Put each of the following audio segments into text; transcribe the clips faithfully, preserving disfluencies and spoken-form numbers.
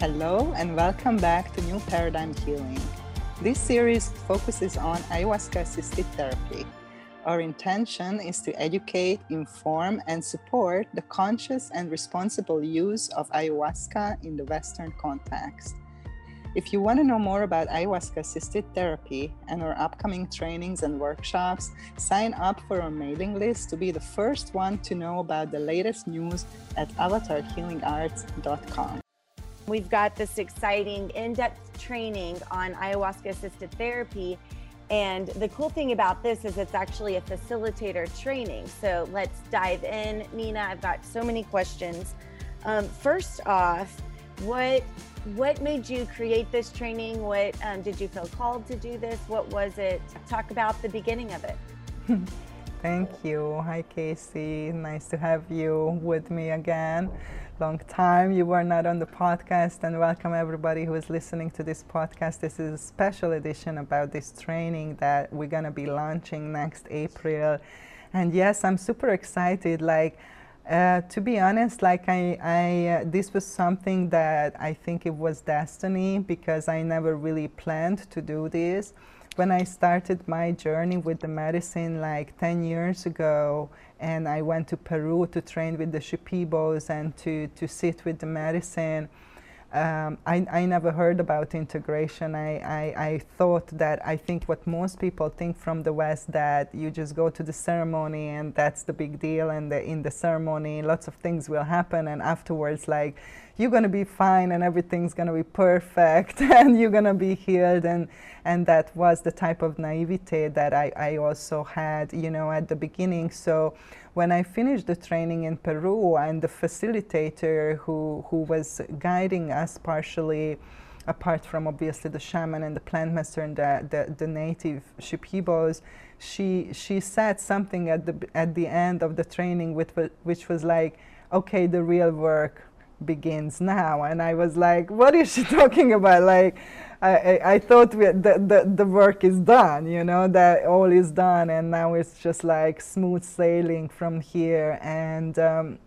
Hello and welcome back to New Paradigm Healing. This series focuses on ayahuasca-assisted therapy. Our intention is to educate, inform, and support the conscious and responsible use of ayahuasca in the Western context. If you want to know more about ayahuasca-assisted therapy and our upcoming trainings and workshops, sign up for our mailing list to be the first one to know about the latest news at avatar healing arts dot com. We've got this exciting in-depth training on ayahuasca-assisted therapy. And the cool thing about this is it's actually a facilitator training. So let's dive in. Nina, I've got so many questions. Um, first off, what, what made you create this training? What um, did you feel called to do this? What was it? Talk about the beginning of it. Thank you. Hi, Casey. Nice to have you with me again. Long time you were not on the podcast, and welcome everybody who is listening to this podcast. This is a special edition about this training that we're going to be launching next April. And yes, I'm super excited. Like, uh, to be honest, like I, I uh, this was something that I think it was destiny, because I never really planned to do this. When I started my journey with the medicine like ten years ago, and I went to Peru to train with the Shipibos and to, to sit with the medicine, um, I, I never heard about integration. I, I, I thought that, I think what most people think from the West, that you just go to the ceremony and that's the big deal, and the, in the ceremony lots of things will happen, and afterwards like you're going to be fine and everything's going to be perfect and you're going to be healed. And, and that was the type of naivete that I, I also had, you know, at the beginning. So when I finished the training in Peru, and the facilitator who, who was guiding us partially, apart from obviously the shaman and the plant master and the, the, the native Shipibos, she, she said something at the, at the end of the training, with, which was like, okay, the real work begins now. And I was like, what is she talking about? Like, I, I, I thought we, the, the, the work is done, you know, that all is done, and now it's just like smooth sailing from here. And um,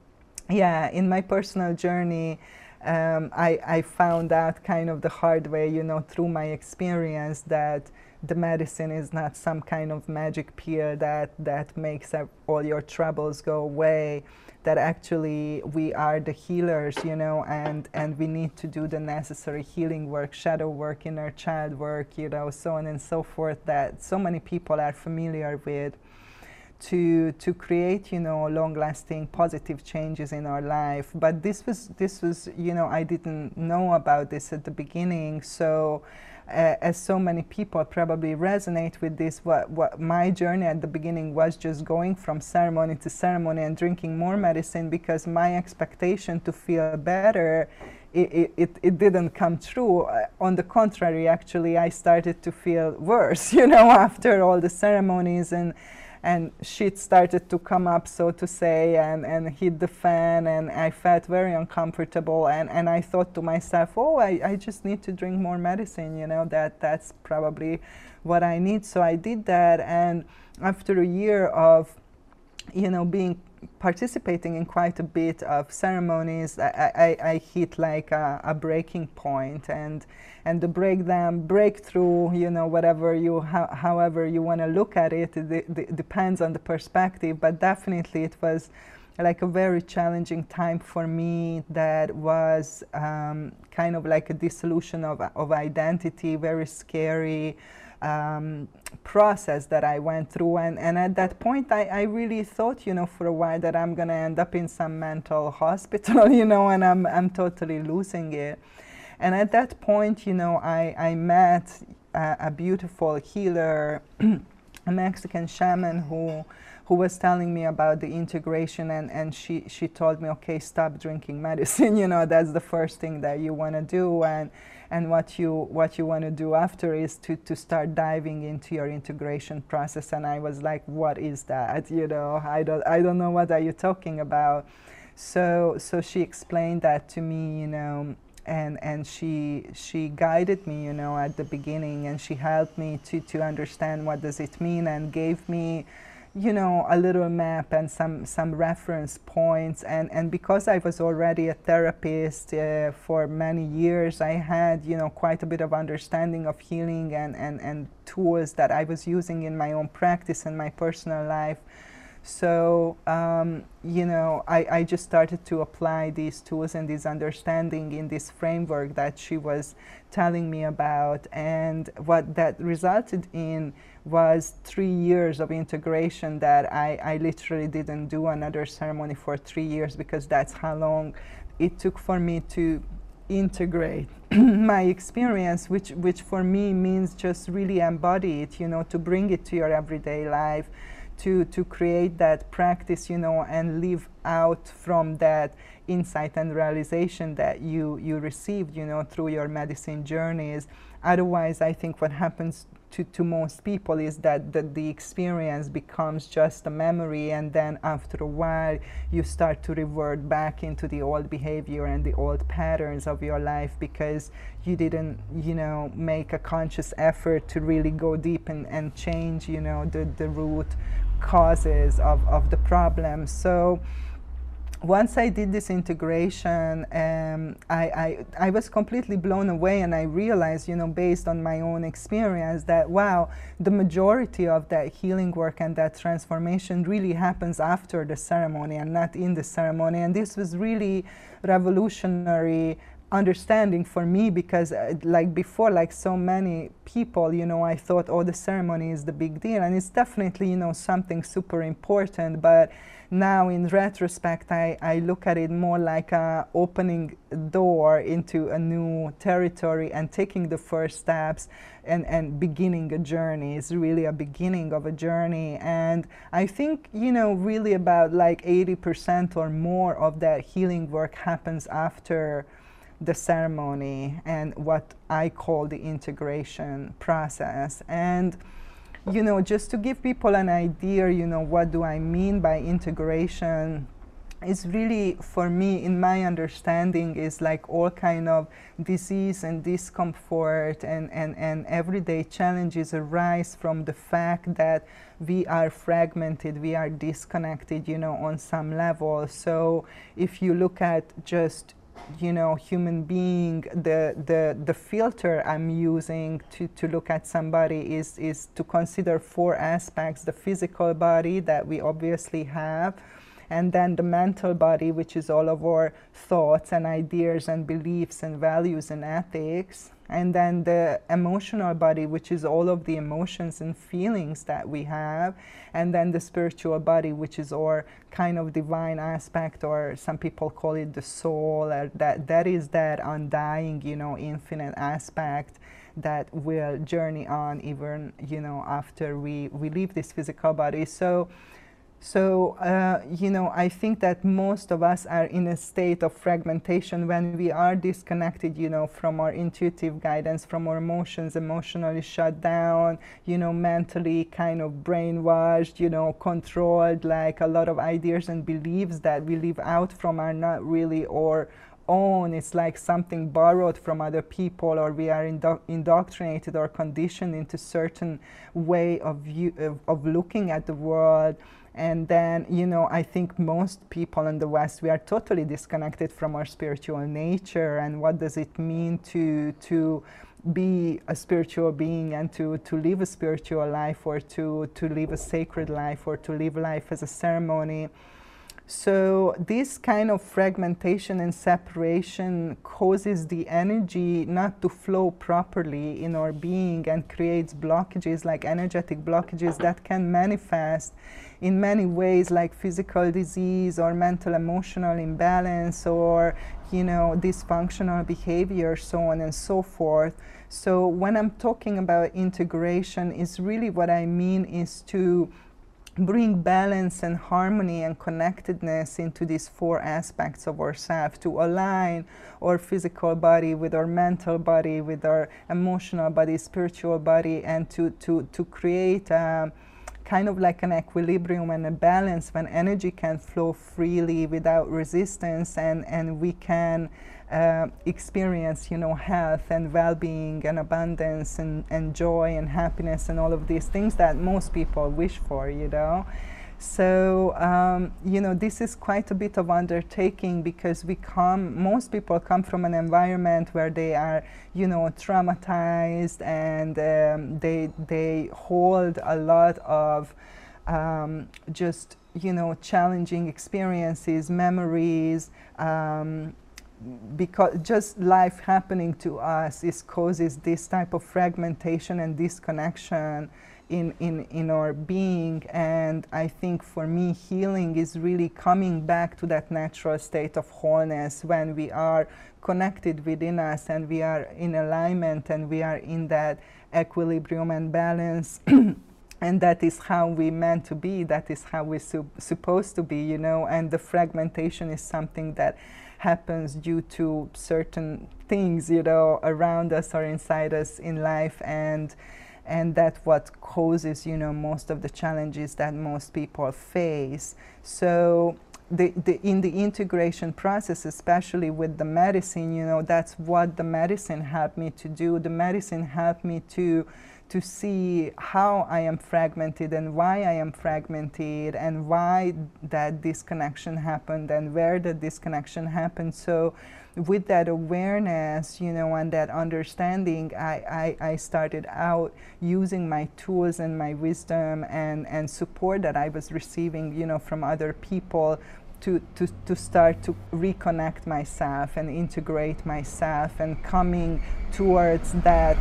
yeah, in my personal journey, um, I, I found out kind of the hard way, you know, through my experience, that the medicine is not some kind of magic pill that, that makes up all your troubles go away, that actually we are the healers, you know, and, and we need to do the necessary healing work, shadow work, inner child work, you know, so on and so forth, that so many people are familiar with, to, to create, you know, long-lasting positive changes in our life. But this was, this was, you know, I didn't know about this at the beginning. So Uh, as so many people probably resonate with this, what, what my journey at the beginning was just going from ceremony to ceremony and drinking more medicine, because my expectation to feel better, it, it, it didn't come true. Uh, on the contrary, actually, I started to feel worse, you know, after all the ceremonies, and and shit started to come up, so to say, and, and hit the fan, and I felt very uncomfortable, and, and I thought to myself, oh, I, I just need to drink more medicine, you know, that that's probably what I need. So I did that, and after a year of, you know, being participating in quite a bit of ceremonies, I, I, I hit like a, a breaking point, and and the breakdown, breakthrough, you know, whatever you, ho however you want to look at it, it, it depends on the perspective, but definitely it was like a very challenging time for me, that was um, kind of like a dissolution of, of identity, very scary Um, process that I went through. And, and at that point I, I really thought, you know, for a while that I'm gonna end up in some mental hospital, you know, and I'm, I'm totally losing it. And at that point, you know, I, I met a, a beautiful healer, a Mexican shaman, who who was telling me about the integration, and, and she, she told me, okay, stop drinking medicine, you know, that's the first thing that you want to do, and and what you what you want to do after is to, to start diving into your integration process. And I was like, what is that? You know, I don't I don't know, what are you talking about? So so she explained that to me, you know, and and she she guided me, you know, at the beginning, and she helped me to, to understand what does it mean, and gave me you know, a little map and some, some reference points. And, and because I was already a therapist uh, for many years, I had, you know, quite a bit of understanding of healing and, and, and tools that I was using in my own practice and my personal life. So, um, you know, I, I just started to apply these tools and this understanding in this framework that she was telling me about. And what that resulted in was three years of integration that I, I literally didn't do another ceremony for three years because that's how long it took for me to integrate my experience, which, which for me means just really embody it, you know, to bring it to your everyday life. To, to create that practice, you know, and live out from that insight and realization that you, you received, you know, through your medicine journeys. Otherwise, I think what happens to, to most people is that, that the experience becomes just a memory, and then after a while, you start to revert back into the old behavior and the old patterns of your life because you didn't, you know, make a conscious effort to really go deep and, and change, you know, the, the root causes of, of the problem. So once I did this integration, um, I, I, I was completely blown away, and I realized, you know, based on my own experience that, wow, the majority of that healing work and that transformation really happens after the ceremony and not in the ceremony. And this was really revolutionary understanding for me because uh, like before, like so many people, you know, I thought, oh, the ceremony is the big deal, and it's definitely, you know, something super important, but now in retrospect I, I look at it more like a opening door into a new territory and taking the first steps and, and beginning a journey. It's really a beginning of a journey, and I think, you know, really about like eighty percent or more of that healing work happens after the ceremony and what I call the integration process. And, you know, just to give people an idea, you know, what do I mean by integration? It's really, for me, in my understanding, is like all kind of disease and discomfort and, and, and everyday challenges arise from the fact that we are fragmented, we are disconnected, you know, on some level. So if you look at just, you know, human being, the, the, the filter I'm using to, to look at somebody is, is to consider four aspects: the physical body that we obviously have, and then the mental body, which is all of our thoughts and ideas and beliefs and values and ethics, and then the emotional body, which is all of the emotions and feelings that we have, and then the spiritual body, which is our kind of divine aspect, or some people call it the soul, or that, that is that undying, you know, infinite aspect that will journey on even, you know, after we, we leave this physical body. So, So, uh, you know, I think that most of us are in a state of fragmentation when we are disconnected, you know, from our intuitive guidance, from our emotions, emotionally shut down, you know, mentally kind of brainwashed, you know, controlled, like a lot of ideas and beliefs that we live out from are not really our own. It's like something borrowed from other people, or we are indo indoctrinated or conditioned into certain way of, view, of, of looking at the world. And then, you know, I think most people in the West, we are totally disconnected from our spiritual nature and what does it mean to, to be a spiritual being and to, to live a spiritual life, or to, to live a sacred life, or to live life as a ceremony. So this kind of fragmentation and separation causes the energy not to flow properly in our being and creates blockages, like energetic blockages that can manifest in many ways, like physical disease or mental emotional imbalance, or, you know, dysfunctional behavior, so on and so forth. So when I'm talking about integration, is really what I mean is to bring balance and harmony and connectedness into these four aspects of ourselves, to align our physical body with our mental body, with our emotional body, spiritual body, and to, to, to create a kind of like an equilibrium and a balance when energy can flow freely without resistance, and, and we can uh, experience, you know, health and well-being and abundance and, and joy and happiness and all of these things that most people wish for, you know. So, um, you know, this is quite a bit of undertaking, because we come, most people come from an environment where they are, you know, traumatized, and um, they, they hold a lot of um, just, you know, challenging experiences, memories, um, because just life happening to us is causes this type of fragmentation and disconnection in, in, in our being. And I think for me, healing is really coming back to that natural state of wholeness when we are connected within us and we are in alignment and we are in that equilibrium and balance. And that is how we meant to be, that is how we're su supposed to be, you know. And the fragmentation is something that happens due to certain things, you know, around us or inside us in life, and and that's what causes, you know, most of the challenges that most people face. So the, the in the integration process, especially with the medicine, you know, that's what the medicine helped me to do. The medicine helped me to to see how I am fragmented and why I am fragmented and why that disconnection happened and where the disconnection happened. So with that awareness, you know, and that understanding, I, I, I started out using my tools and my wisdom and, and support that I was receiving, you know, from other people to, to, to start to reconnect myself and integrate myself and coming towards that,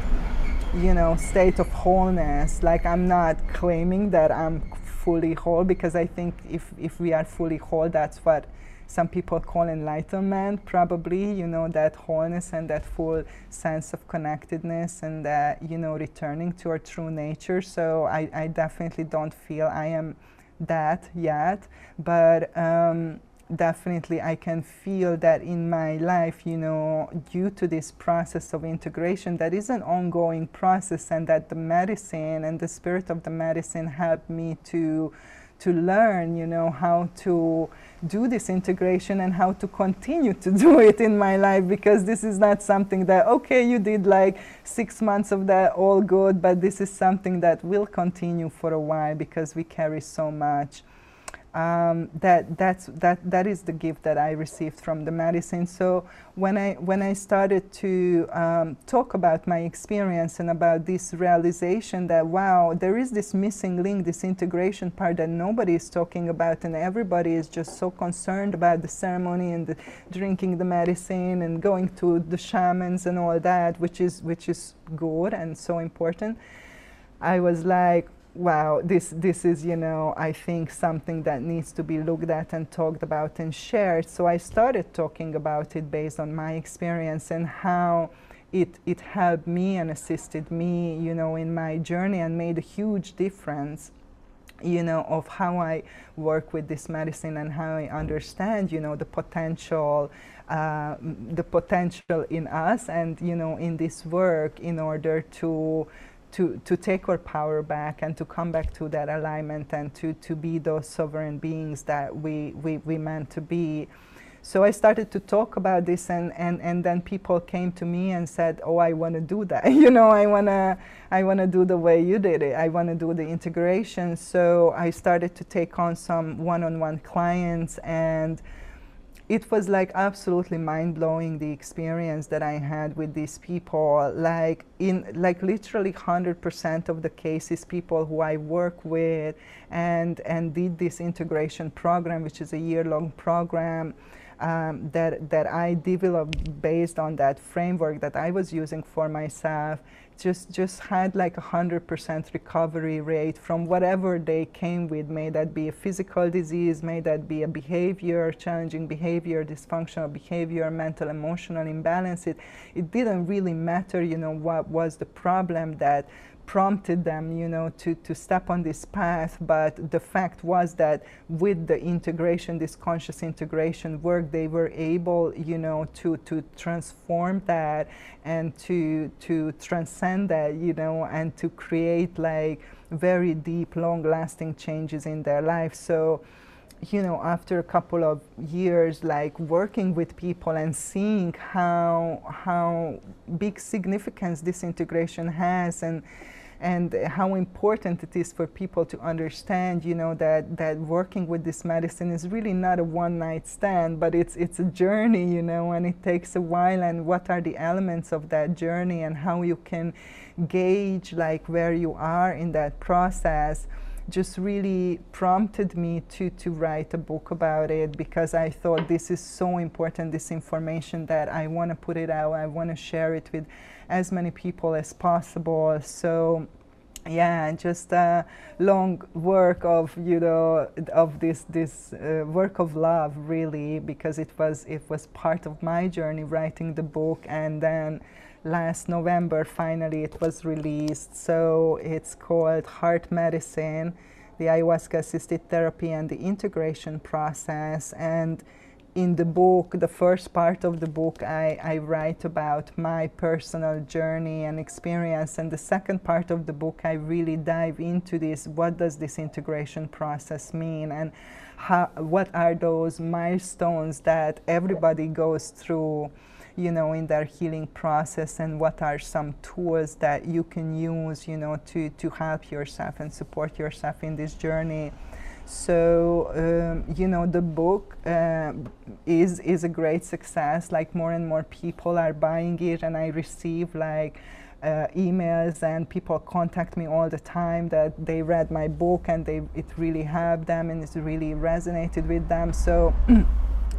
you know, state of wholeness. Like, I'm not claiming that I'm fully whole, because I think if, if we are fully whole, that's what some people call enlightenment, probably, you know, that wholeness and that full sense of connectedness and that, you know, returning to our true nature. So I, I definitely don't feel I am that yet, but um, definitely I can feel that in my life, you know, due to this process of integration that is an ongoing process, and that the medicine and the spirit of the medicine helped me to to learn, you know, how to do this integration and how to continue to do it in my life, because this is not something that, okay, you did like six months of that, all good, but this is something that will continue for a while, because we carry so much. Um, that that's that that is the gift that I received from the medicine. So when I when I started to um, talk about my experience and about this realization that, wow, there is this missing link, this integration part that nobody is talking about, and everybody is just so concerned about the ceremony and the drinking the medicine and going to the shamans and all that, which is which is good and so important. I was like, wow, this, this is, you know, I think something that needs to be looked at and talked about and shared. So I started talking about it based on my experience and how it, it helped me and assisted me, you know, in my journey, and made a huge difference, you know, of how I work with this medicine and how I understand, you know, the potential, uh, the potential in us and, you know, in this work, in order to To, to take our power back and to come back to that alignment and to, to be those sovereign beings that we, we, we meant to be. So I started to talk about this, and, and, and then people came to me and said, oh, I want to do that. You know, I want to I want to do the way you did it. I want to do the integration. So I started to take on some one-on-one clients, and it was like absolutely mind-blowing, the experience that I had with these people. Like, in like literally one hundred percent of the cases, people who I work with and and did this integration program, which is a year-long program um, that that I developed based on that framework that I was using for myself, just just had like a hundred percent recovery rate from whatever they came with, may that be a physical disease, may that be a behavior, challenging behavior, dysfunctional behavior, mental, emotional imbalance. It, it didn't really matter, you know, what was the problem that prompted them, you know, to, to step on this path. But the fact was that with the integration, this conscious integration work, they were able, you know, to, to transform that and to, to transcend that, you know, and to create like very deep, long-lasting changes in their life. So, you know, after a couple of years, like working with people and seeing how how big significance this integration has, and and how important it is for people to understand, you know, that that working with this medicine is really not a one-night stand, but it's it's a journey, you know, and it takes a while, and what are the elements of that journey, and how you can gauge like where you are in that process, just really prompted me to to write a book about it, because I thought this is so important, this information, that I want to put it out, I want to share it with as many people as possible. So yeah, just a long work of, you know, of this this uh, work of love, really, because it was it was part of my journey writing the book, and then last November finally it was released. So it's called Heart Medicine, the Ayahuasca Assisted Therapy and the Integration Process. And in the book, the first part of the book, I, I write about my personal journey and experience, and the second part of the book I really dive into this, what does this integration process mean, and how, what are those milestones that everybody goes through, you know, in their healing process, and what are some tools that you can use, you know, to, to help yourself and support yourself in this journey. So, um, you know, the book uh, is, is a great success, like more and more people are buying it, and I receive like uh, emails, and people contact me all the time that they read my book and they, it really helped them and it really resonated with them. So,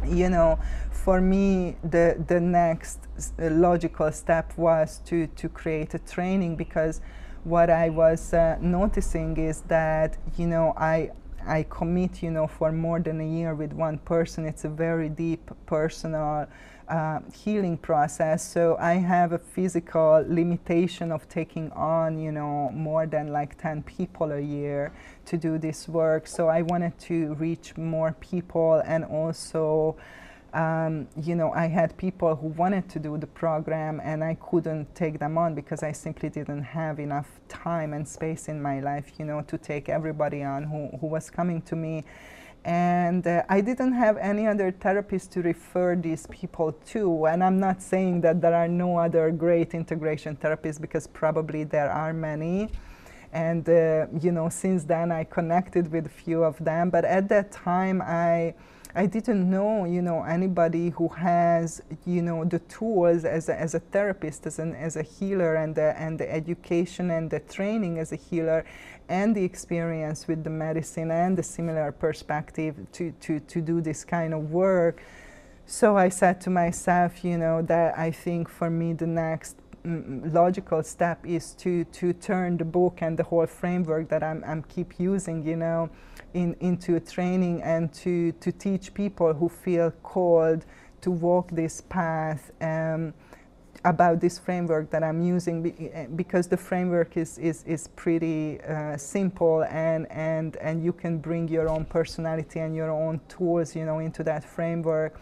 you know, for me, the, the next logical step was to, to create a training, because what I was uh, noticing is that, you know, I, I commit, you know, for more than a year with one person. It's a very deep personal uh, healing process. So I have a physical limitation of taking on, you know, more than like ten people a year to do this work. So I wanted to reach more people, and also, Um, you know, I had people who wanted to do the program and I couldn't take them on because I simply didn't have enough time and space in my life, you know, to take everybody on who, who was coming to me. And uh, I didn't have any other therapist to refer these people to. And I'm not saying that there are no other great integration therapists, because probably there are many. And, uh, you know, since then I connected with a few of them. But at that time, I... I didn't know, you know, anybody who has, you know, the tools as a, as a therapist, as an as a healer, and the, and the education and the training as a healer, and the experience with the medicine and the similar perspective to to to do this kind of work. So I said to myself, you know, that I think for me the next Mm, logical step is to to turn the book and the whole framework that I'm, I'm keep using, you know, in into training, and to to teach people who feel called to walk this path um, about this framework that I'm using, be, because the framework is is is pretty uh, simple, and and and you can bring your own personality and your own tools, you know, into that framework.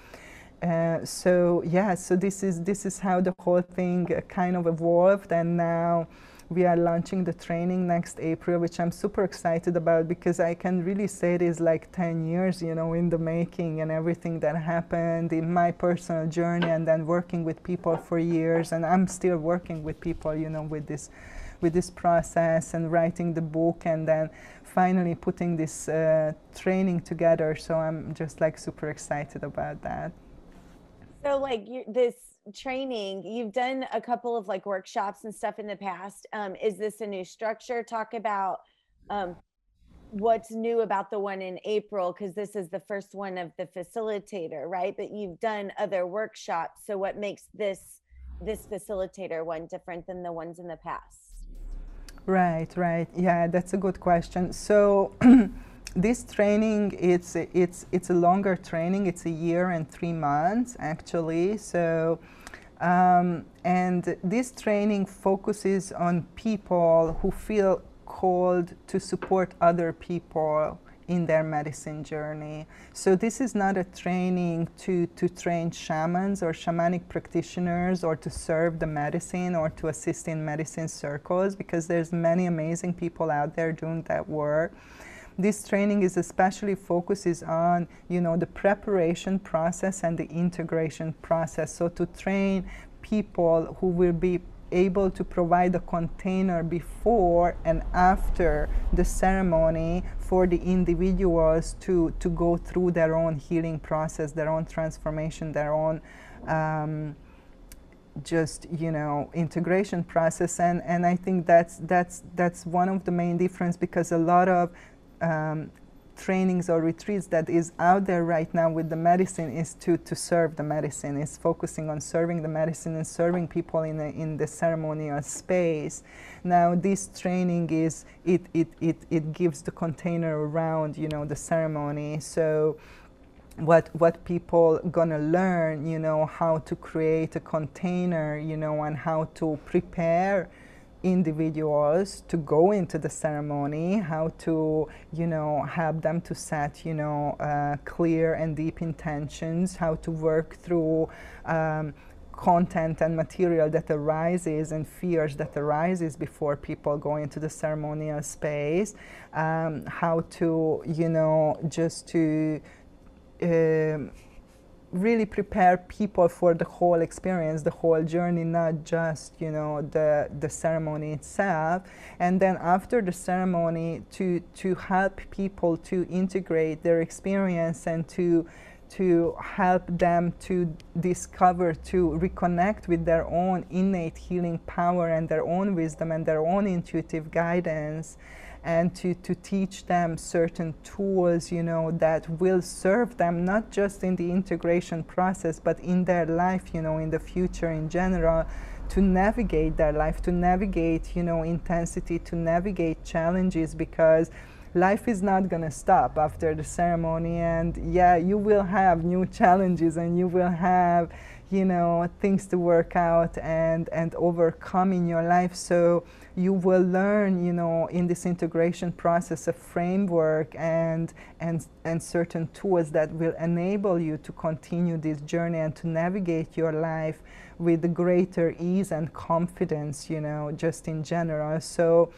Uh, so yeah, so this is this is how the whole thing uh, kind of evolved, and now we are launching the training next April, which I'm super excited about, because I can really say it is like ten years, you know, in the making, and everything that happened in my personal journey, and then working with people for years, and I'm still working with people, you know, with this with this process, and writing the book, and then finally putting this uh, training together. So I'm just like super excited about that. So like you, this training, you've done a couple of like workshops and stuff in the past. Um, is this a new structure? Talk about um, what's new about the one in April, because this is the first one of the facilitator, right? But you've done other workshops. So what makes this this facilitator one different than the ones in the past? Right, right. Yeah, that's a good question. So this training, it's it's it's a longer training. It's a year and three months actually. So, um, and this training focuses on people who feel called to support other people in their medicine journey. So this is not a training to, to train shamans or shamanic practitioners or to serve the medicine or to assist in medicine circles, because there's many amazing people out there doing that work. This training is especially focuses on, you know, the preparation process and the integration process. So to train people who will be able to provide a container before and after the ceremony for the individuals to, to go through their own healing process, their own transformation, their own um, just, you know, integration process. And, and I think that's, that's, that's one of the main difference, because a lot of um, trainings or retreats that is out there right now with the medicine is to, to serve the medicine. It's focusing on serving the medicine and serving people in the, in the ceremonial space. Now this training is, it, it, it, it gives the container around, you know, the ceremony. So what, what people gonna learn, you know, how to create a container, you know, and how to prepare individuals to go into the ceremony, how to, you know, help them to set, you know, uh, clear and deep intentions, how to work through um, content and material that arises and fears that arises before people go into the ceremonial space, um, how to, you know, just to uh, really prepare people for the whole experience, the whole journey, not just, you know, the the ceremony itself. And then after the ceremony, to to help people to integrate their experience and to to help them to discover, to reconnect with their own innate healing power and their own wisdom and their own intuitive guidance, and to, to teach them certain tools, you know, that will serve them not just in the integration process, but in their life, you know, in the future in general, to navigate their life, to navigate, you know, intensity, to navigate challenges, because life is not going to stop after the ceremony. And yeah, you will have new challenges and you will have, you know, things to work out and, and overcome in your life. So you will learn, you know, in this integration process, a framework and, and, and certain tools that will enable you to continue this journey and to navigate your life with greater ease and confidence, you know, just in general. So,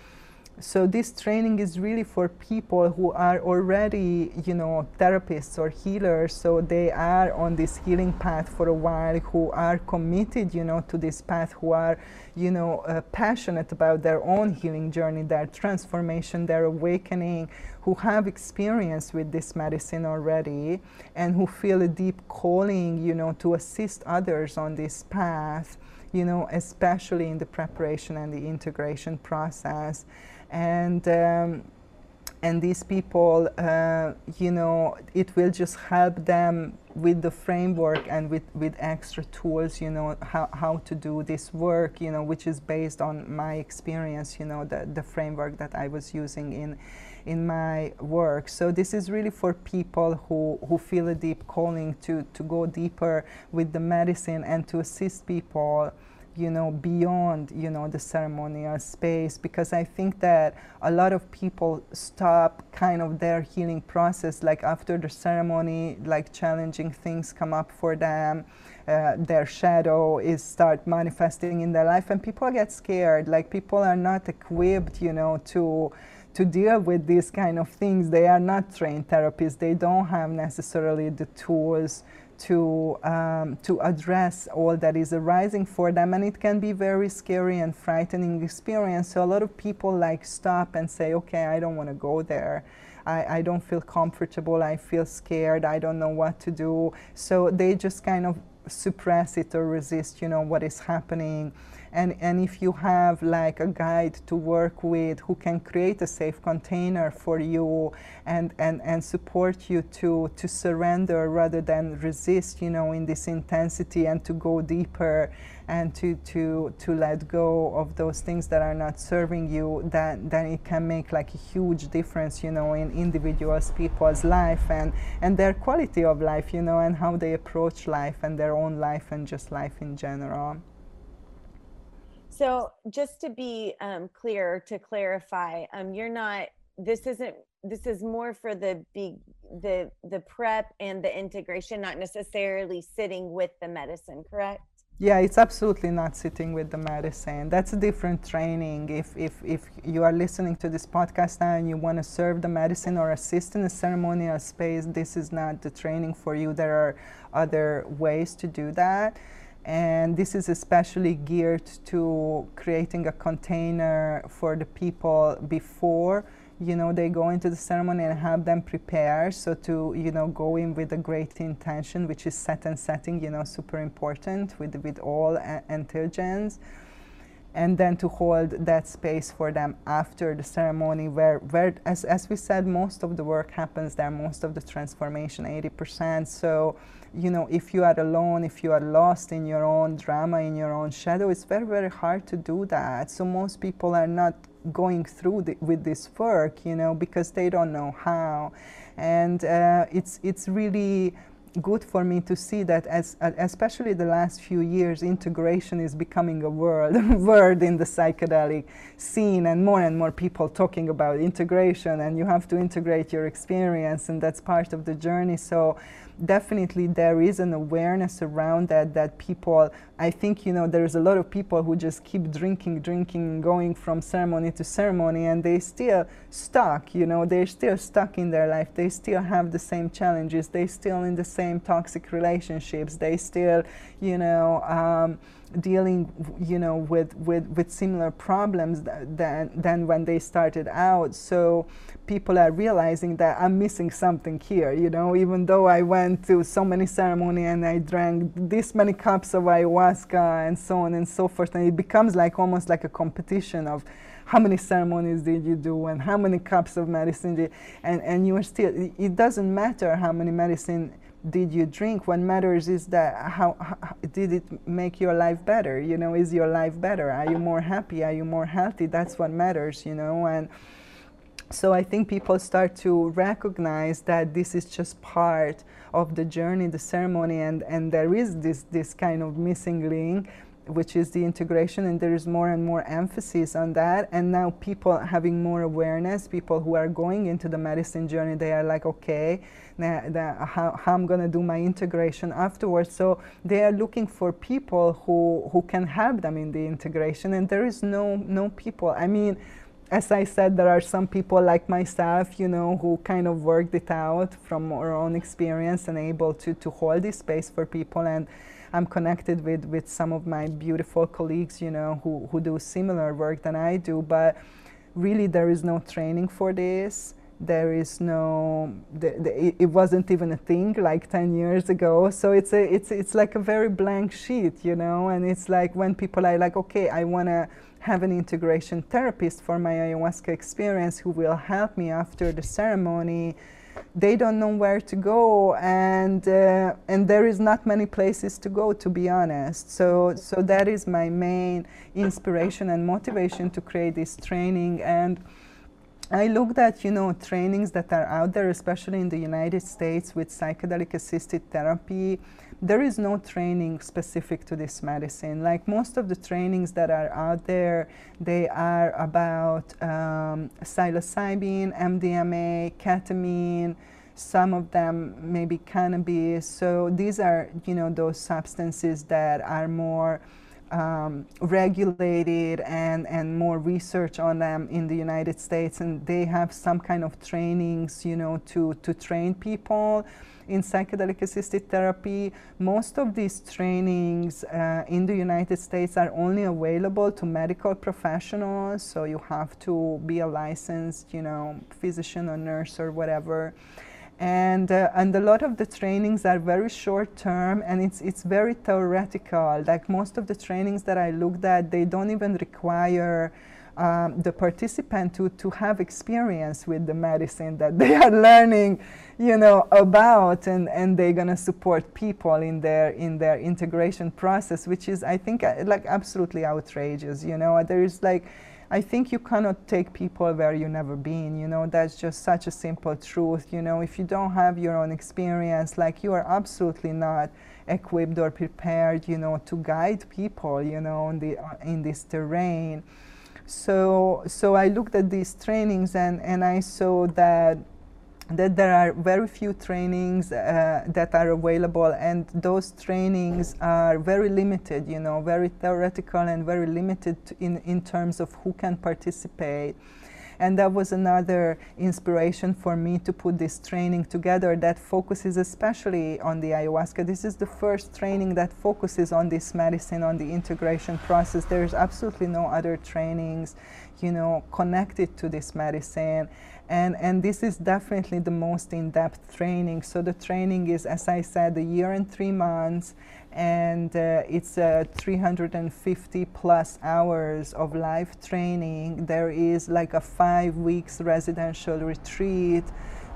So this training is really for people who are already, you know, therapists or healers, so they are on this healing path for a while, who are committed, you know, to this path, who are, you know, uh, passionate about their own healing journey, their transformation, their awakening, who have experience with this medicine already and who feel a deep calling, you know, to assist others on this path, you know, especially in the preparation and the integration process. And um, and these people, uh, you know, it will just help them with the framework and with, with extra tools, you know, how, how to do this work, you know, which is based on my experience, you know, the, the framework that I was using in, in my work. So this is really for people who, who feel a deep calling to, to go deeper with the medicine and to assist people, you know, beyond, you know, the ceremonial space, because I think that a lot of people stop kind of their healing process, like after the ceremony, like challenging things come up for them, uh, their shadow is start manifesting in their life, and people get scared, like people are not equipped, you know, to to deal with these kind of things. They are not trained therapists, they don't have necessarily the tools to, um, to address all that is arising for them, and it can be very scary and frightening experience. So a lot of people like stop and say, okay, I don't want to go there, I, I don't feel comfortable, I feel scared, I don't know what to do. So they just kind of suppress it or resist, you know, what is happening. And, and if you have like a guide to work with who can create a safe container for you and, and, and support you to, to surrender rather than resist, you know, in this intensity, and to go deeper and to, to, to let go of those things that are not serving you, then, then it can make like a huge difference, you know, in individuals, people's life and, and their quality of life, you know, and how they approach life and their own life and just life in general. So just to be um, clear, to clarify, um, you're not, this isn't this is more for the big, the the prep and the integration, not necessarily sitting with the medicine, correct? Yeah, it's absolutely not sitting with the medicine. That's a different training. If if if you are listening to this podcast now and you want to serve the medicine or assist in a ceremonial space, this is not the training for you. There are other ways to do that. And this is especially geared to creating a container for the people before, you know, they go into the ceremony and have them prepare. So to, you know, go in with a great intention, which is set and setting, you know, super important with, with all a- intelligence. And then to hold that space for them after the ceremony where, where as, as we said, most of the work happens there, most of the transformation, eighty percent. So, you know, if you are alone, if you are lost in your own drama, in your own shadow, it's very, very hard to do that. So most people are not going through the, with this work, you know, because they don't know how. And uh, it's it's really good for me to see that, as uh, especially the last few years, integration is becoming a word word in the psychedelic scene, and more and more people talking about integration, and you have to integrate your experience, and that's part of the journey. So definitely there is an awareness around that, that people, I think, you know, there's a lot of people who just keep drinking, drinking, going from ceremony to ceremony, and they still stuck, you know, they're still stuck in their life, they still have the same challenges, they still in the same toxic relationships, they still, you know, um, dealing, you know, with, with, with similar problems th- than, than when they started out. So people are realizing that I'm missing something here, you know, even though I went to so many ceremonies and I drank this many cups of ayahuasca and so on and so forth. And it becomes like almost like a competition of how many ceremonies did you do and how many cups of medicine did, and, and you are still, it doesn't matter how many medicine did you drink. What matters is that how, how did it make your life better, you know, is your life better, are you more happy, are you more healthy? That's what matters, you know. And so I think people start to recognize that this is just part of the journey, the ceremony, and and there is this this kind of missing link, which is the integration, and there is more and more emphasis on that. And now people having more awareness, people who are going into the medicine journey, they are like, okay, now, now how, how I'm gonna do my integration afterwards. So they are looking for people who who can help them in the integration, and there is no no people. I mean, as I said, there are some people like myself, you know, who kind of worked it out from our own experience and able to to hold this space for people. And I'm connected with, with some of my beautiful colleagues, you know, who, who do similar work than I do, but really there is no training for this. There is no, the, the, it wasn't even a thing like ten years ago. So it's a, it's, it's like a very blank sheet, you know, and it's like when people are like, okay, I want to have an integration therapist for my ayahuasca experience who will help me after the ceremony. They don't know where to go, and uh, and there is not many places to go, to be honest. So so that is my main inspiration and motivation to create this training. And I looked at, you know, trainings that are out there, especially in the United States with psychedelic assisted therapy. There is no training specific to this medicine. Like most of the trainings that are out there, they are about um, psilocybin, M D M A, ketamine, some of them maybe cannabis. So these are, you know, those substances that are more um, regulated and, and more research on them in the United States. And they have some kind of trainings, you know, to, to train people in psychedelic-assisted therapy. Most of these trainings uh, in the United States are only available to medical professionals, so you have to be a licensed, you know, physician or nurse or whatever. And uh, and a lot of the trainings are very short term, and it's it's very theoretical. Like most of the trainings that I looked at, they don't even require Um, the participant to, to have experience with the medicine that they are learning, you know, about, and, and they're gonna support people in their in their integration process, which is, I think, uh, like absolutely outrageous. You know, there is like, I think you cannot take people where you've never been, you know, that's just such a simple truth. You know, if you don't have your own experience, like you are absolutely not equipped or prepared, you know, to guide people, you know, in, the, uh, in this terrain. So, so I looked at these trainings, and, and I saw that that there are very few trainings uh, that are available, and those trainings are very limited, you know, very theoretical and very limited in, in terms of who can participate. And that was another inspiration for me to put this training together that focuses especially on the ayahuasca. This is the first training that focuses on this medicine, on the integration process. There's absolutely no other trainings, you know, connected to this medicine. And, and this is definitely the most in-depth training. So the training is, as I said, a year and three months. And uh, it's uh, three hundred fifty plus hours of live training. There is like a five weeks residential retreat,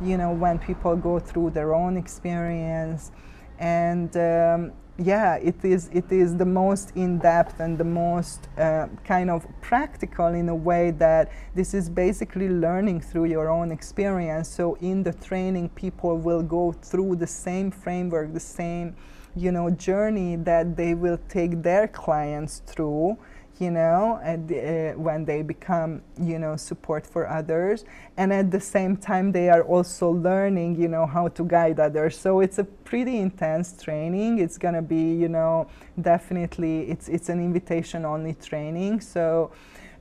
you know, when people go through their own experience. And um, yeah, it is, it is the most in-depth and the most uh, kind of practical, in a way that this is basically learning through your own experience. So in the training, people will go through the same framework, the same, you know, journey that they will take their clients through, you know, and, uh, when they become, you know, support for others. And at the same time, they are also learning, you know, how to guide others. So it's a pretty intense training. It's going to be, you know, definitely, it's, it's an invitation-only training. So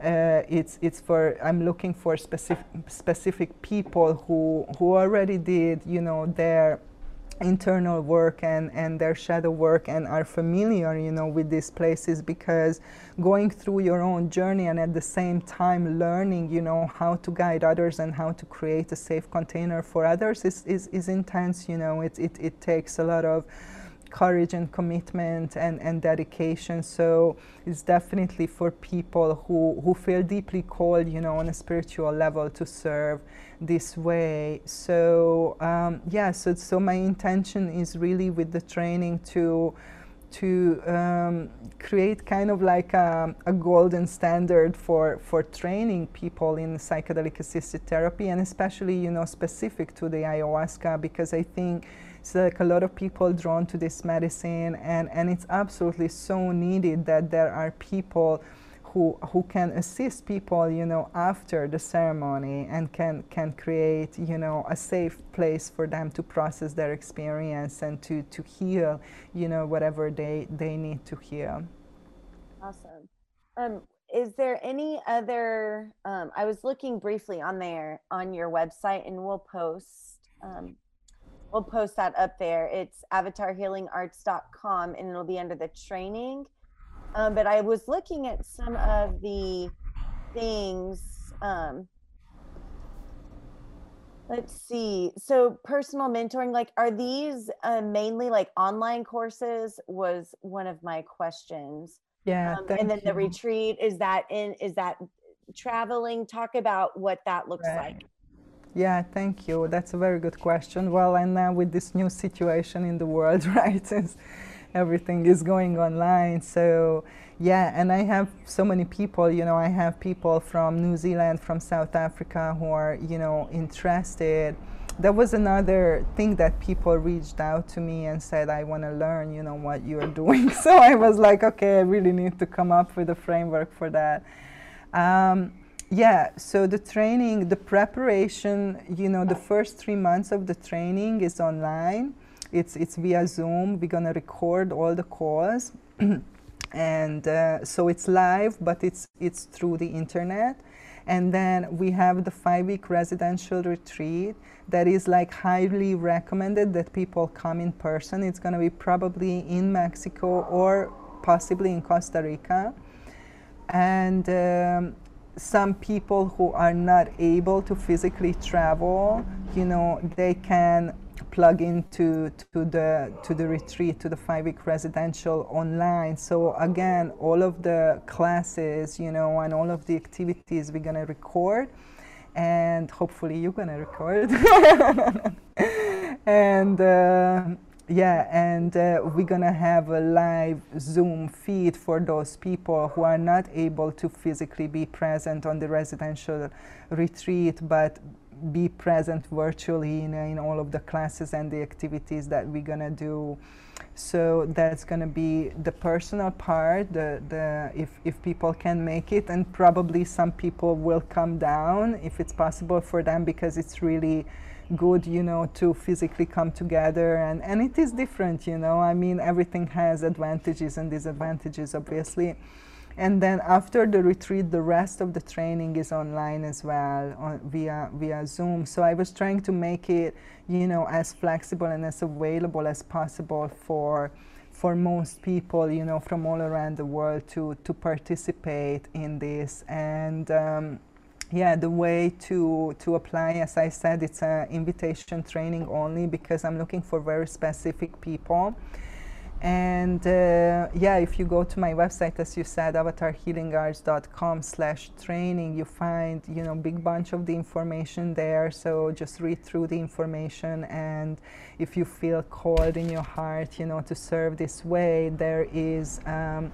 uh, it's, it's for, I'm looking for specific, specific people who, who already did, you know, their internal work and, and their shadow work, and are familiar, you know, with these places, because going through your own journey and at the same time learning, you know, how to guide others and how to create a safe container for others is, is, is intense, you know. It, it, it takes a lot of courage and commitment and, and dedication. So it's definitely for people who, who feel deeply called, you know, on a spiritual level to serve this way. So um, yeah, so, so my intention is really with the training to to um, create kind of like a, a golden standard for, for training people in psychedelic-assisted therapy, and especially, you know, specific to the ayahuasca, because I think it's like a lot of people drawn to this medicine, and, and it's absolutely so needed that there are people who, who can assist people, you know, after the ceremony, and can, can create, you know, a safe place for them to process their experience and to, to heal, you know, whatever they, they need to heal. Awesome. Um, is there any other, um, I was looking briefly on there, on your website, and we'll post, um, we'll post that up there. It's avatar healing arts dot com, and it'll be under the training. Um, but I was looking at some of the things. Um, let's see. So personal mentoring, like, are these uh, mainly like online courses? Was one of my questions. Yeah. Um, and then you. The retreat, is that in? Is that traveling? Talk about what that looks right. like. Yeah, thank you. That's a very good question. Well, and now with this new situation in the world, right? Everything is going online. So yeah, and I have so many people, you know, I have people from New Zealand, from South Africa, who are, you know, interested. That was another thing that people reached out to me and said, I want to learn, you know, what you're doing. So I was like, okay, I really need to come up with a framework for that. Um, Yeah, so the training, the preparation, you know, the first three months of the training is online. It's, it's via Zoom. We're going to record all the calls. And uh, so it's live, but it's, it's through the internet. And then we have the five-week residential retreat that is like highly recommended that people come in person. It's going to be probably in Mexico or possibly in Costa Rica. And um, some people who are not able to physically travel, you know, they can plug into to the to the retreat, to the five-week residential online. So again, all of the classes, you know, and all of the activities we're gonna record, and hopefully you're gonna record. And uh, Yeah, and uh, we're going to have a live Zoom feed for those people who are not able to physically be present on the residential retreat, but be present virtually in, in all of the classes and the activities that we're going to do. So that's going to be the personal part, the, the, if, if people can make it, and probably some people will come down if it's possible for them, because it's really good, you know, to physically come together, and, and it is different, you know, I mean, everything has advantages and disadvantages, obviously. And then after the retreat, the rest of the training is online as well, on, via, via Zoom. So I was trying to make it, you know, as flexible and as available as possible for, for most people, you know, from all around the world to, to participate in this. And um, yeah, the way to, to apply, as I said, it's an invitation training only, because I'm looking for very specific people. And uh, yeah, if you go to my website, as you said, avatar healing arts dot com slash training, you find, you know, big bunch of the information there. So just read through the information, and if you feel called in your heart, you know, to serve this way, there is um,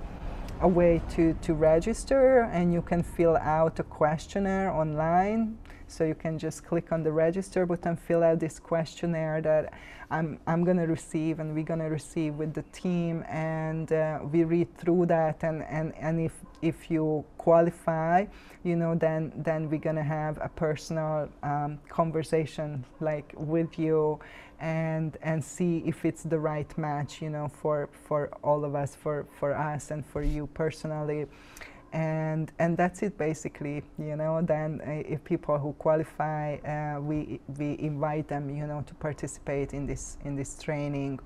a way to, to register, and you can fill out a questionnaire online. So you can just click on the register button, fill out this questionnaire that I'm, I'm going to receive, and we're going to receive with the team, and uh, we read through that, and, and, and if, if you qualify, you know, then, then we're going to have a personal um, conversation, like, with you, and, and see if it's the right match, you know, for, for all of us, for, for us and for you personally. And and that's it, basically, you know. Then uh, if people who qualify, uh, we we invite them, you know, to participate in this in this training.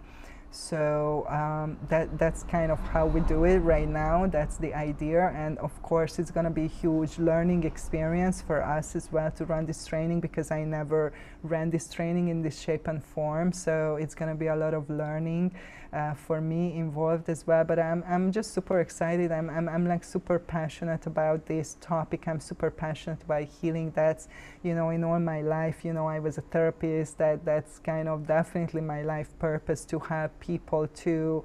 So um, that that's kind of how we do it right now. That's the idea, and of course it's going to be a huge learning experience for us as well to run this training, because I never ran this training in this shape and form. So it's going to be a lot of learning uh, for me involved as well. But I'm I'm just super excited. I'm, I'm I'm like super passionate about this topic. I'm super passionate about healing. That's, you know, in all my life, you know, I was a therapist. That that's kind of definitely my life purpose, to help people to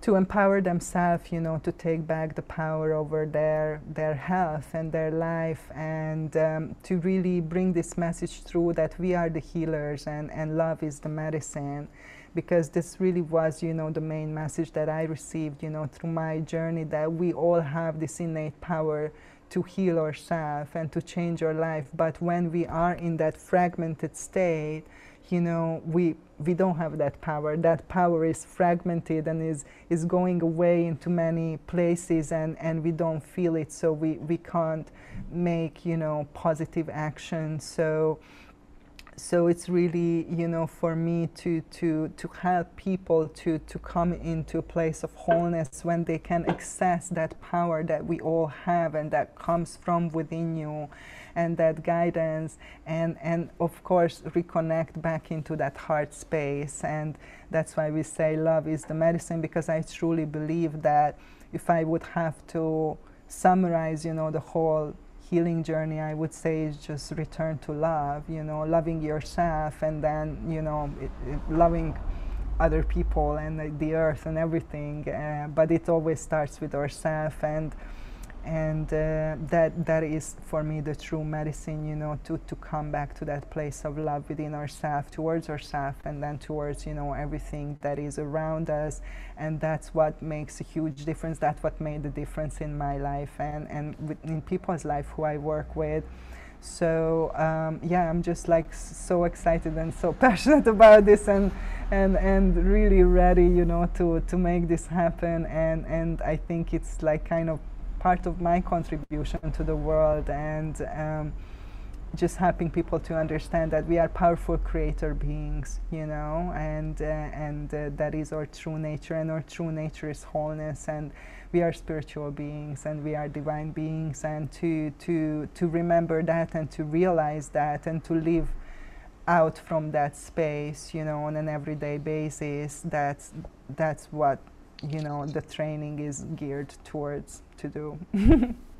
to empower themselves, you know, to take back the power over their their health and their life, and um, to really bring this message through that we are the healers, and, and love is the medicine. Because this really was, you know, the main message that I received, you know, through my journey, that we all have this innate power to heal ourselves and to change our life. But when we are in that fragmented state, you know, we we don't have that power. That power is fragmented and is is going away into many places, and and we don't feel it, so we we can't make, you know, positive action. So so it's really, you know, for me to to to help people to to come into a place of wholeness when they can access that power that we all have, and that comes from within you, and that guidance, and and of course reconnect back into that heart space. And that's why we say love is the medicine, because I truly believe that if I would have to summarize, you know, the whole healing journey, I would say is just return to love, you know, loving yourself, and then, you know, it, it, loving other people and uh, the earth and everything, uh, but it always starts with ourselves. And and uh, that that is for me the true medicine, you know, to to come back to that place of love within ourselves, towards ourselves, and then towards, you know, everything that is around us. And that's what makes a huge difference. That's what made the difference in my life, and and in people's life who I work with. So um, yeah, I'm just like so excited and so passionate about this, and and and really ready, you know, to to make this happen. And and I think it's like kind of part of my contribution to the world, and um, just helping people to understand that we are powerful creator beings, you know, and uh, and uh, that is our true nature, and our true nature is wholeness, and we are spiritual beings, and we are divine beings, and to to to remember that, and to realize that, and to live out from that space, you know, on an everyday basis. That's that's what, you know, the training is geared towards to do.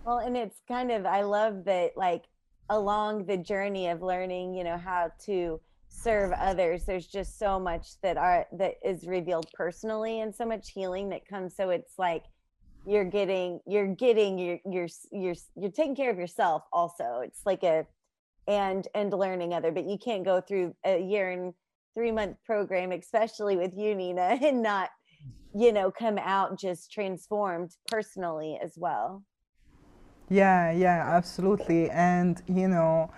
Well, and it's kind of, I love that, like, along the journey of learning, you know, how to serve others. There's just so much that are that is revealed personally, and so much healing that comes. So it's like you're getting you're getting your your your you're taking care of yourself also. It's like a and and learning other, but you can't go through a year and three month program, especially with you, Nina, and not, you know, come out just transformed personally as well. Yeah, yeah, absolutely. And, you know,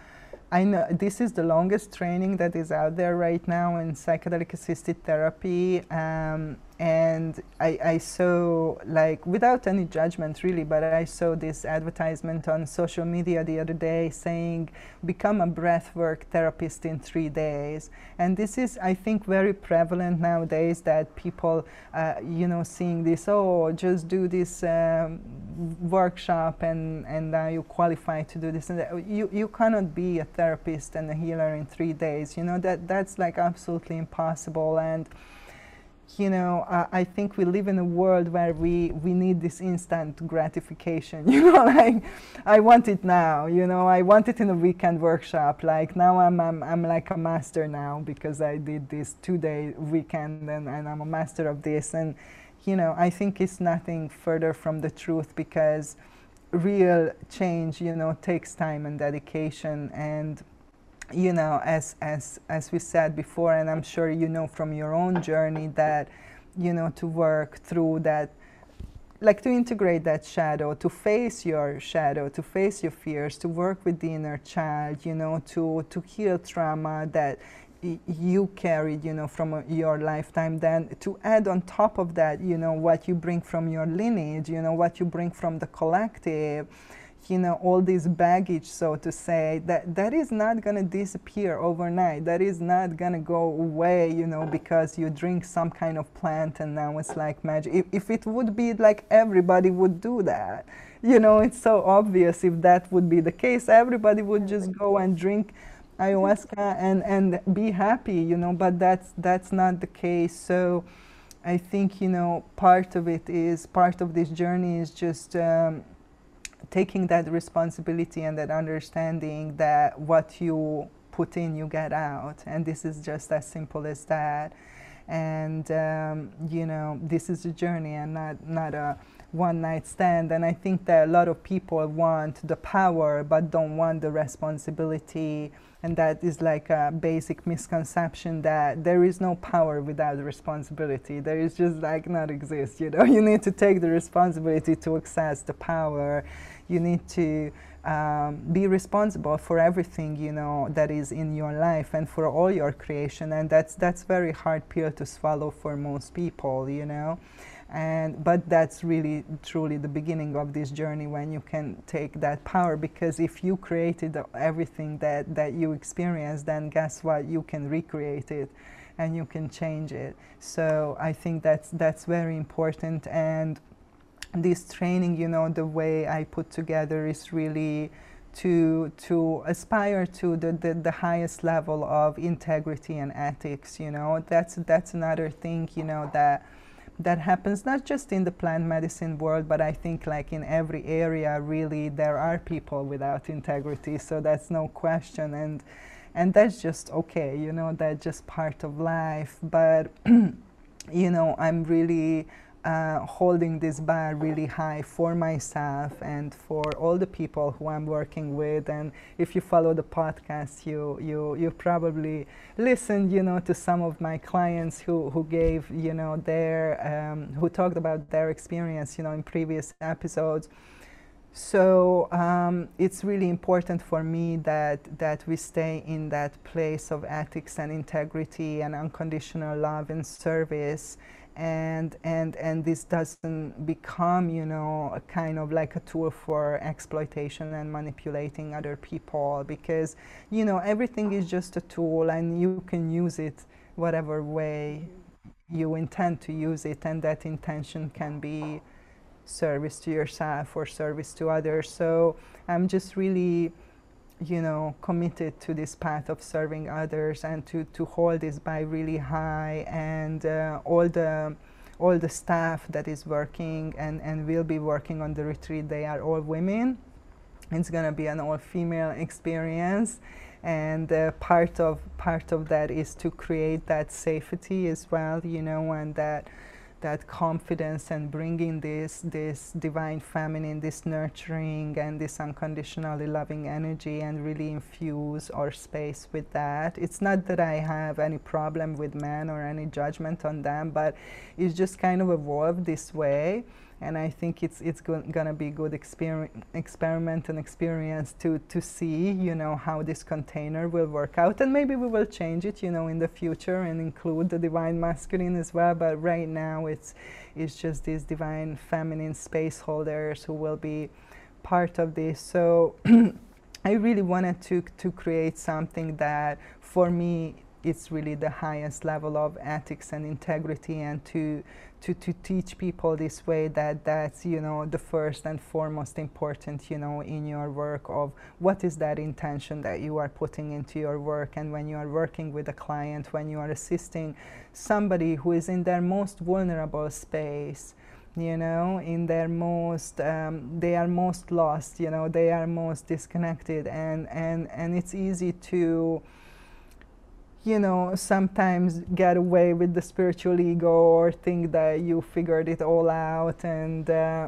I know this is the longest training that is out there right now in psychedelic assisted therapy. Um, and I, I saw, like, without any judgment really, but I saw this advertisement on social media the other day saying, become a breathwork therapist in three days. And this is, I think, very prevalent nowadays, that people, uh, you know, seeing this, oh, just do this um, workshop and, and uh, you qualify to do this and that. You, you cannot be a therapist and a healer in three days. You know, that, that's like absolutely impossible. And you know, uh, I think we live in a world where we, we need this instant gratification, you know, like, I want it now, you know, I want it in a weekend workshop, like, now I'm, I'm, I'm like a master now, because I did this two-day weekend, and, and I'm a master of this, and, you know, I think it's nothing further from the truth, because real change, you know, takes time and dedication, and you know, as, as, as we said before, and I'm sure you know from your own journey, that, you know, to work through that, like to integrate that shadow, to face your shadow, to face your fears, to work with the inner child, you know, to, to heal trauma that you carried, you know, from your lifetime, then to add on top of that, you know, what you bring from your lineage, you know, what you bring from the collective, you know, all this baggage, so to say, that that is not going to disappear overnight. That is not going to go away, you know, because you drink some kind of plant and now it's like magic. If, if it would be like everybody would do that, you know, it's so obvious. If that would be the case, everybody would just go and drink ayahuasca and, and be happy, you know, but that's, that's not the case. So I think, you know, part of it is, part of this journey is just, um, taking that responsibility and that understanding that what you put in, you get out. And this is just as simple as that. And, um, you know, this is a journey and not, not a one-night stand. And I think that a lot of people want the power but don't want the responsibility. And that is like a basic misconception, that there is no power without responsibility. There is just like not exist, you know. You need to take the responsibility to access the power. You need to um, be responsible for everything, you know, that is in your life and for all your creation. And that's, that's very hard pill to swallow for most people, you know. And, but that's really, truly the beginning of this journey, when you can take that power, because if you created everything that, that you experienced, then guess what? You can recreate it and you can change it. So I think that's, that's very important. And this training, you know, the way I put together is really to, to aspire to the, the, the highest level of integrity and ethics, you know. That's, that's another thing, you know, that that happens not just in the plant medicine world, but I think like in every area really there are people without integrity, so that's no question, and and that's just okay, you know, that's just part of life. But you know, I'm really uh, holding this bar really high for myself and for all the people who I'm working with. And if you follow the podcast, you you you probably listened, you know, to some of my clients who who gave, you know, their um, who talked about their experience, you know, in previous episodes. So um, it's really important for me that, that we stay in that place of ethics and integrity and unconditional love and service. And, and, and this doesn't become, you know, a kind of like a tool for exploitation and manipulating other people, because, you know, everything is just a tool and you can use it whatever way you intend to use it. And that intention can be service to yourself or service to others. So I'm just really, you know, committed to this path of serving others and to, to hold this by really high. And uh, all the all the staff that is working and, and will be working on the retreat, they are all women. It's going to be an all-female experience. and uh, part of part of that is to create that safety as well, you know, and that that confidence, and bringing this this divine feminine, this nurturing and this unconditionally loving energy, and really infuse our space with that. It's not that I have any problem with men or any judgment on them, but it's just kind of evolved this way. And I think it's it's go gonna be good exper experiment and experience to to see, you know, how this container will work out, and maybe we will change it, you know, in the future and include the divine masculine as well. But right now, it's it's just these divine feminine space holders who will be part of this. So I really wanted to to create something that, for me, it's really the highest level of ethics and integrity, and to, to, to teach people this way, that that's, you know, the first and foremost important, you know, in your work, of what is that intention that you are putting into your work. And when you are working with a client, when you are assisting somebody who is in their most vulnerable space, you know, in their most, um, they are most lost, you know, they are most disconnected, and, and, and it's easy to, you know, sometimes get away with the spiritual ego, or think that you figured it all out, and uh,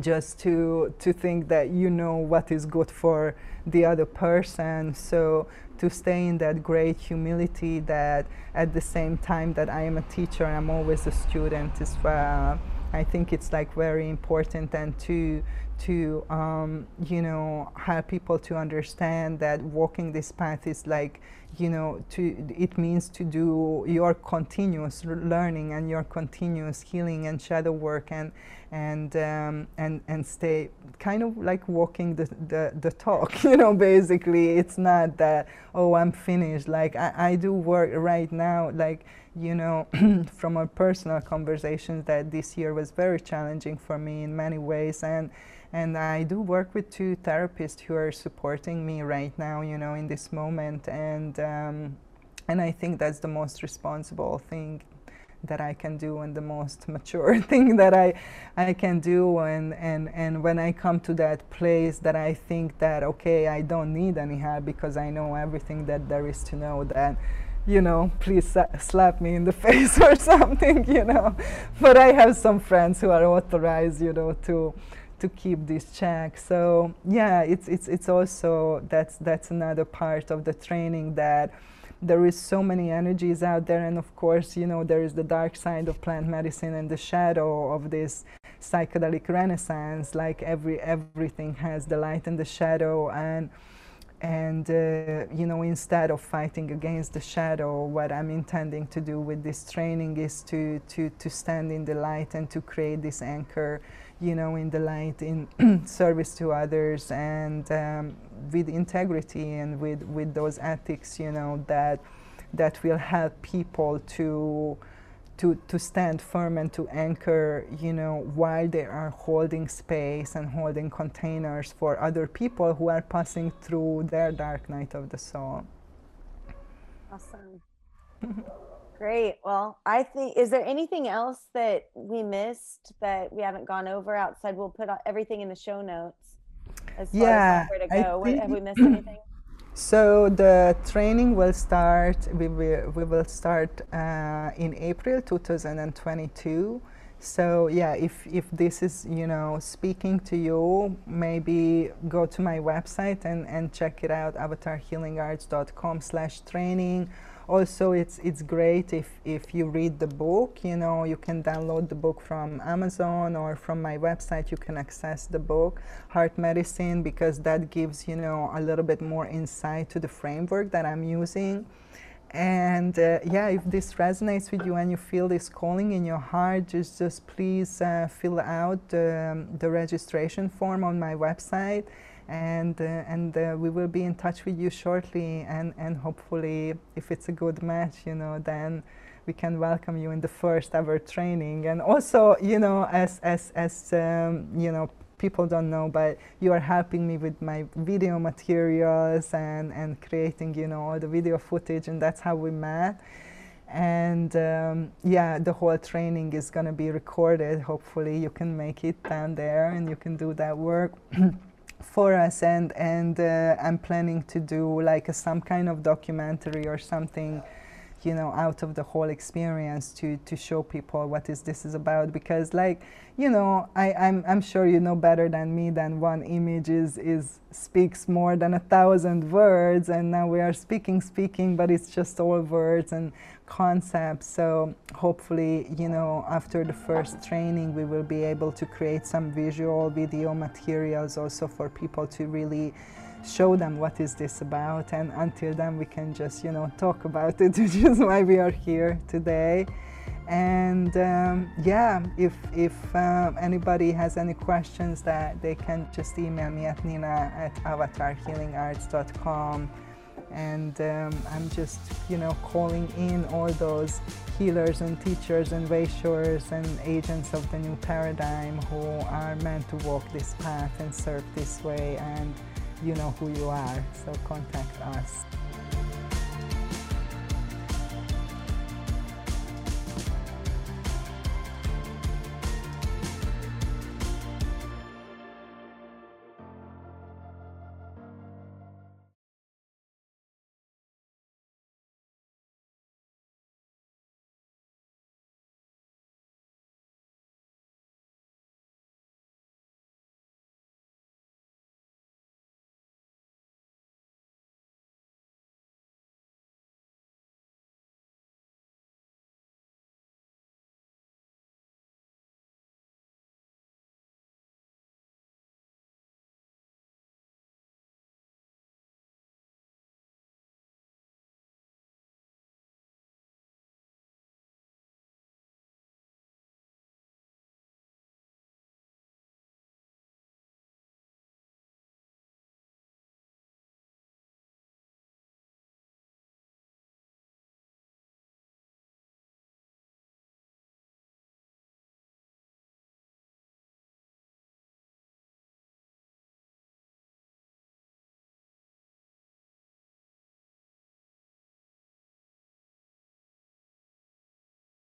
just to to think that you know what is good for the other person. So to stay in that great humility, that at the same time that I am a teacher, I'm always a student as well. I think it's like very important, and to to um, you know, help people to understand that walking this path is like, you know, to, it means to do your continuous learning and your continuous healing and shadow work, and and um, and and stay kind of like walking the, the the talk, you know. Basically, it's not that, oh, I'm finished. Like I, I do work right now, like, you know, from our personal conversations, that this year was very challenging for me in many ways, and and I do work with two therapists who are supporting me right now, you know, in this moment, and um, and I think that's the most responsible thing that I can do, and the most mature thing that I I can do. And and and when I come to that place that I think that, okay, I don't need any help, because I know everything that there is to know, that, you know, please uh, slap me in the face or something, you know. But I have some friends who are authorized, you know, to to keep this check. So yeah, it's it's it's also that's that's another part of the training, that there is so many energies out there, and of course, you know, there is the dark side of plant medicine and the shadow of this psychedelic renaissance. Like every everything has the light and the shadow, and and uh, you know, instead of fighting against the shadow, what I'm intending to do with this training is to to to stand in the light, and to create this anchor, you know, in the light, in service to others, and um, with integrity, and with with those ethics, you know, that that will help people to to to stand firm, and to anchor, you know, while they are holding space and holding containers for other people who are passing through their dark night of the soul. Awesome. Great. Well, I think, is there anything else that we missed that we haven't gone over outside? We'll put everything in the show notes as far yeah, as where to go. What, have we missed anything? So the training will start, we will, we will start uh, in April two thousand twenty-two. So yeah, if, if this is, you know, speaking to you, maybe go to my website and, and check it out, avatar healing arts dot com slash training. Also, it's it's great if if you read the book, you know, you can download the book from Amazon, or from my website you can access the book Heart Medicine, because that gives, you know, a little bit more insight to the framework that I'm using. And uh, yeah, if this resonates with you and you feel this calling in your heart, just just please uh, fill out um, the registration form on my website, and uh, and uh, we will be in touch with you shortly, and and hopefully, if it's a good match, you know, then we can welcome you in the first ever training. And also, you know, as as as um, you know, people don't know, but you are helping me with my video materials, and and creating, you know, all the video footage, and that's how we met. And um, yeah, the whole training is going to be recorded. Hopefully you can make it down there, and you can do that work for us, and and uh, I'm planning to do like a, some kind of documentary or something, you know, out of the whole experience to to show people what is this is about. Because, like, you know, I, I'm I'm sure you know better than me than one image is is speaks more than a thousand words, and now we are speaking speaking, but it's just all words and concepts. So hopefully, you know, after the first training, we will be able to create some visual video materials also for people to really show them what is this about. And until then, we can just, you know, talk about it, which is why we are here today. And um, yeah, if, if uh, anybody has any questions, that they can just email me at nina at avatar healing arts dot com. And um, I'm just, you know, calling in all those healers and teachers and wayshowers and agents of the new paradigm who are meant to walk this path and serve this way, and you know who you are, so contact us.